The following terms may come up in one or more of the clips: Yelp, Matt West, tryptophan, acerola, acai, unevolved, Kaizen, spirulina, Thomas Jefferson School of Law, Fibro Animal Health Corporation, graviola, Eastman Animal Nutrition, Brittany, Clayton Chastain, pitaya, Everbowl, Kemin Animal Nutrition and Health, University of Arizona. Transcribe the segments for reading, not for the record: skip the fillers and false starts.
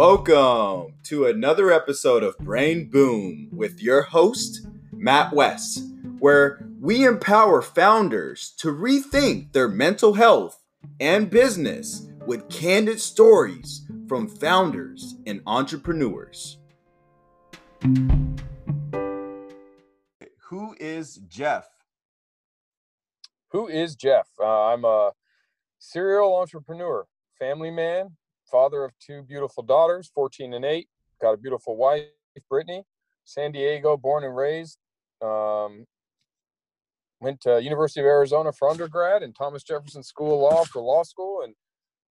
Welcome to another episode of Brain Boom with your host, Matt West, where we empower founders to rethink their mental health and business with candid stories from founders and entrepreneurs. Who is Jeff? Who is Jeff? I'm a serial entrepreneur, family man, father of two beautiful daughters, 14 and 8. Got a beautiful wife, Brittany, San Diego, born and raised. Went to University of Arizona for undergrad and Thomas Jefferson School of Law for law school, and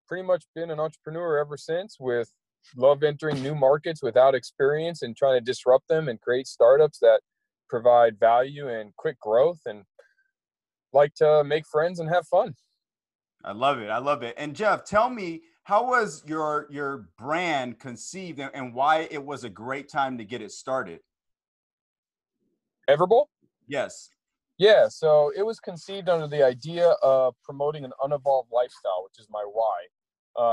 pretty much been an entrepreneur ever since, with love entering new markets without experience and trying to disrupt them and create startups that provide value and quick growth, and like to make friends and have fun. I love it. I love it. And Jeff, tell me, how was your brand conceived and why it was a great time to get it started? Everbowl? Yes. Yeah, so it was conceived under the idea of promoting an unevolved lifestyle, which is my why.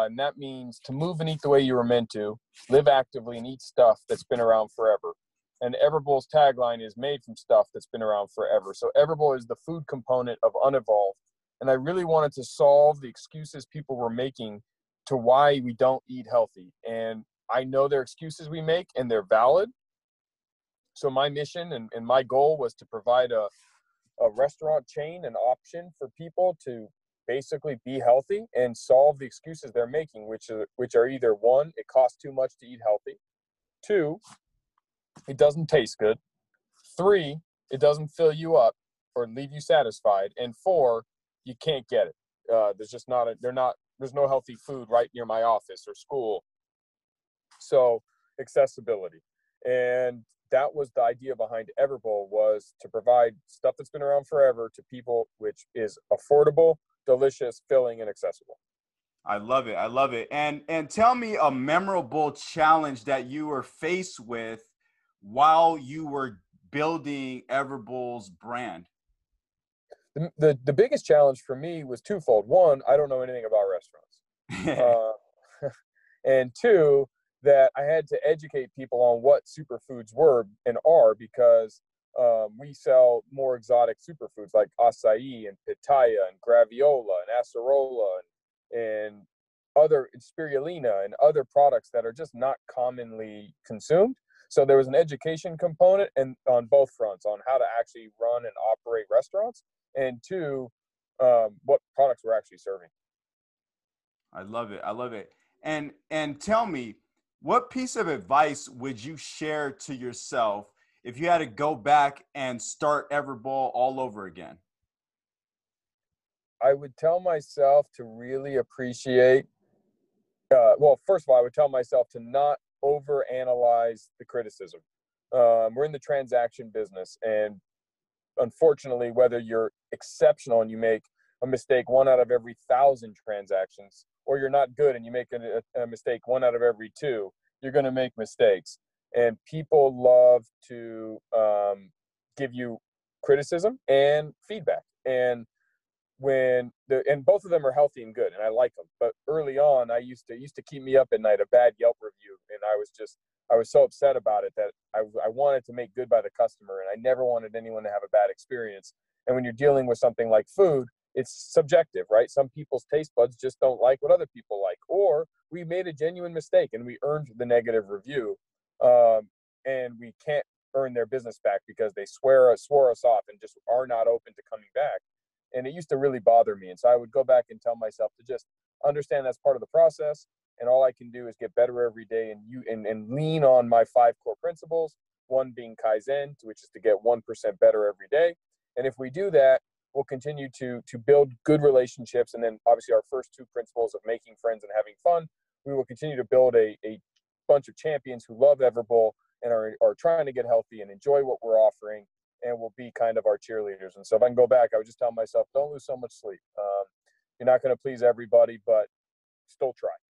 And that means to move and eat the way you were meant to, live actively and eat stuff that's been around forever. And Everbowl's tagline is made from stuff that's been around forever. So Everbowl is the food component of unevolved. And I really wanted to solve the excuses people were making to why we don't eat healthy. And I know they're excuses we make and they're valid. So my mission and my goal was to provide a restaurant chain, an option for people to basically be healthy and solve the excuses they're making, which are either one, it costs too much to eat healthy. Two, it doesn't taste good. Three, it doesn't fill you up or leave you satisfied. And four, you can't get it. There's no healthy food right near my office or school. So accessibility. And that was the idea behind Everbowl, was to provide stuff that's been around forever to people, which is affordable, delicious, filling, and accessible. I love it. I love it. And tell me a memorable challenge that you were faced with while you were building Everbowl's brand. The biggest challenge for me was twofold. One, I don't know anything about restaurants. And two, that I had to educate people on what superfoods were and are, because we sell more exotic superfoods like acai and pitaya and graviola and acerola and other spirulina and other products that are just not commonly consumed. So there was an education component and on both fronts on how to actually run and operate restaurants, and two, what products we're actually serving. I love it. I love it. And tell me, what piece of advice would you share to yourself if you had to go back and start Everbowl all over again? I would tell myself to really appreciate, first of all, I would tell myself to not overanalyze the criticism. We're in the transaction business, and unfortunately, whether you're exceptional and you make a mistake 1 out of every 1,000 transactions, or you're not good and you make a mistake 1 out of every 2, you're going to make mistakes. And people love to give you criticism and feedback. And both of them are healthy and good, and I like them. But early on, I used to keep me up at night, a bad Yelp review, and I was so upset about it that I wanted to make good by the customer, and I never wanted anyone to have a bad experience. And when you're dealing with something like food, it's subjective, right? Some people's taste buds just don't like what other people like, or we made a genuine mistake and we earned the negative review, and we can't earn their business back because they swore us off and just are not open to coming back. And it used to really bother me. And so I would go back and tell myself to just understand that's part of the process. And all I can do is get better every day and lean on my 5 core principles, one being Kaizen, which is to get 1% better every day. And if we do that, we'll continue to build good relationships. And then obviously our first 2 principles of making friends and having fun, we will continue to build a bunch of champions who love Everbowl and are trying to get healthy and enjoy what we're offering, and will be kind of our cheerleaders. And so if I can go back, I would just tell myself, don't lose so much sleep. You're not going to please everybody, but still try.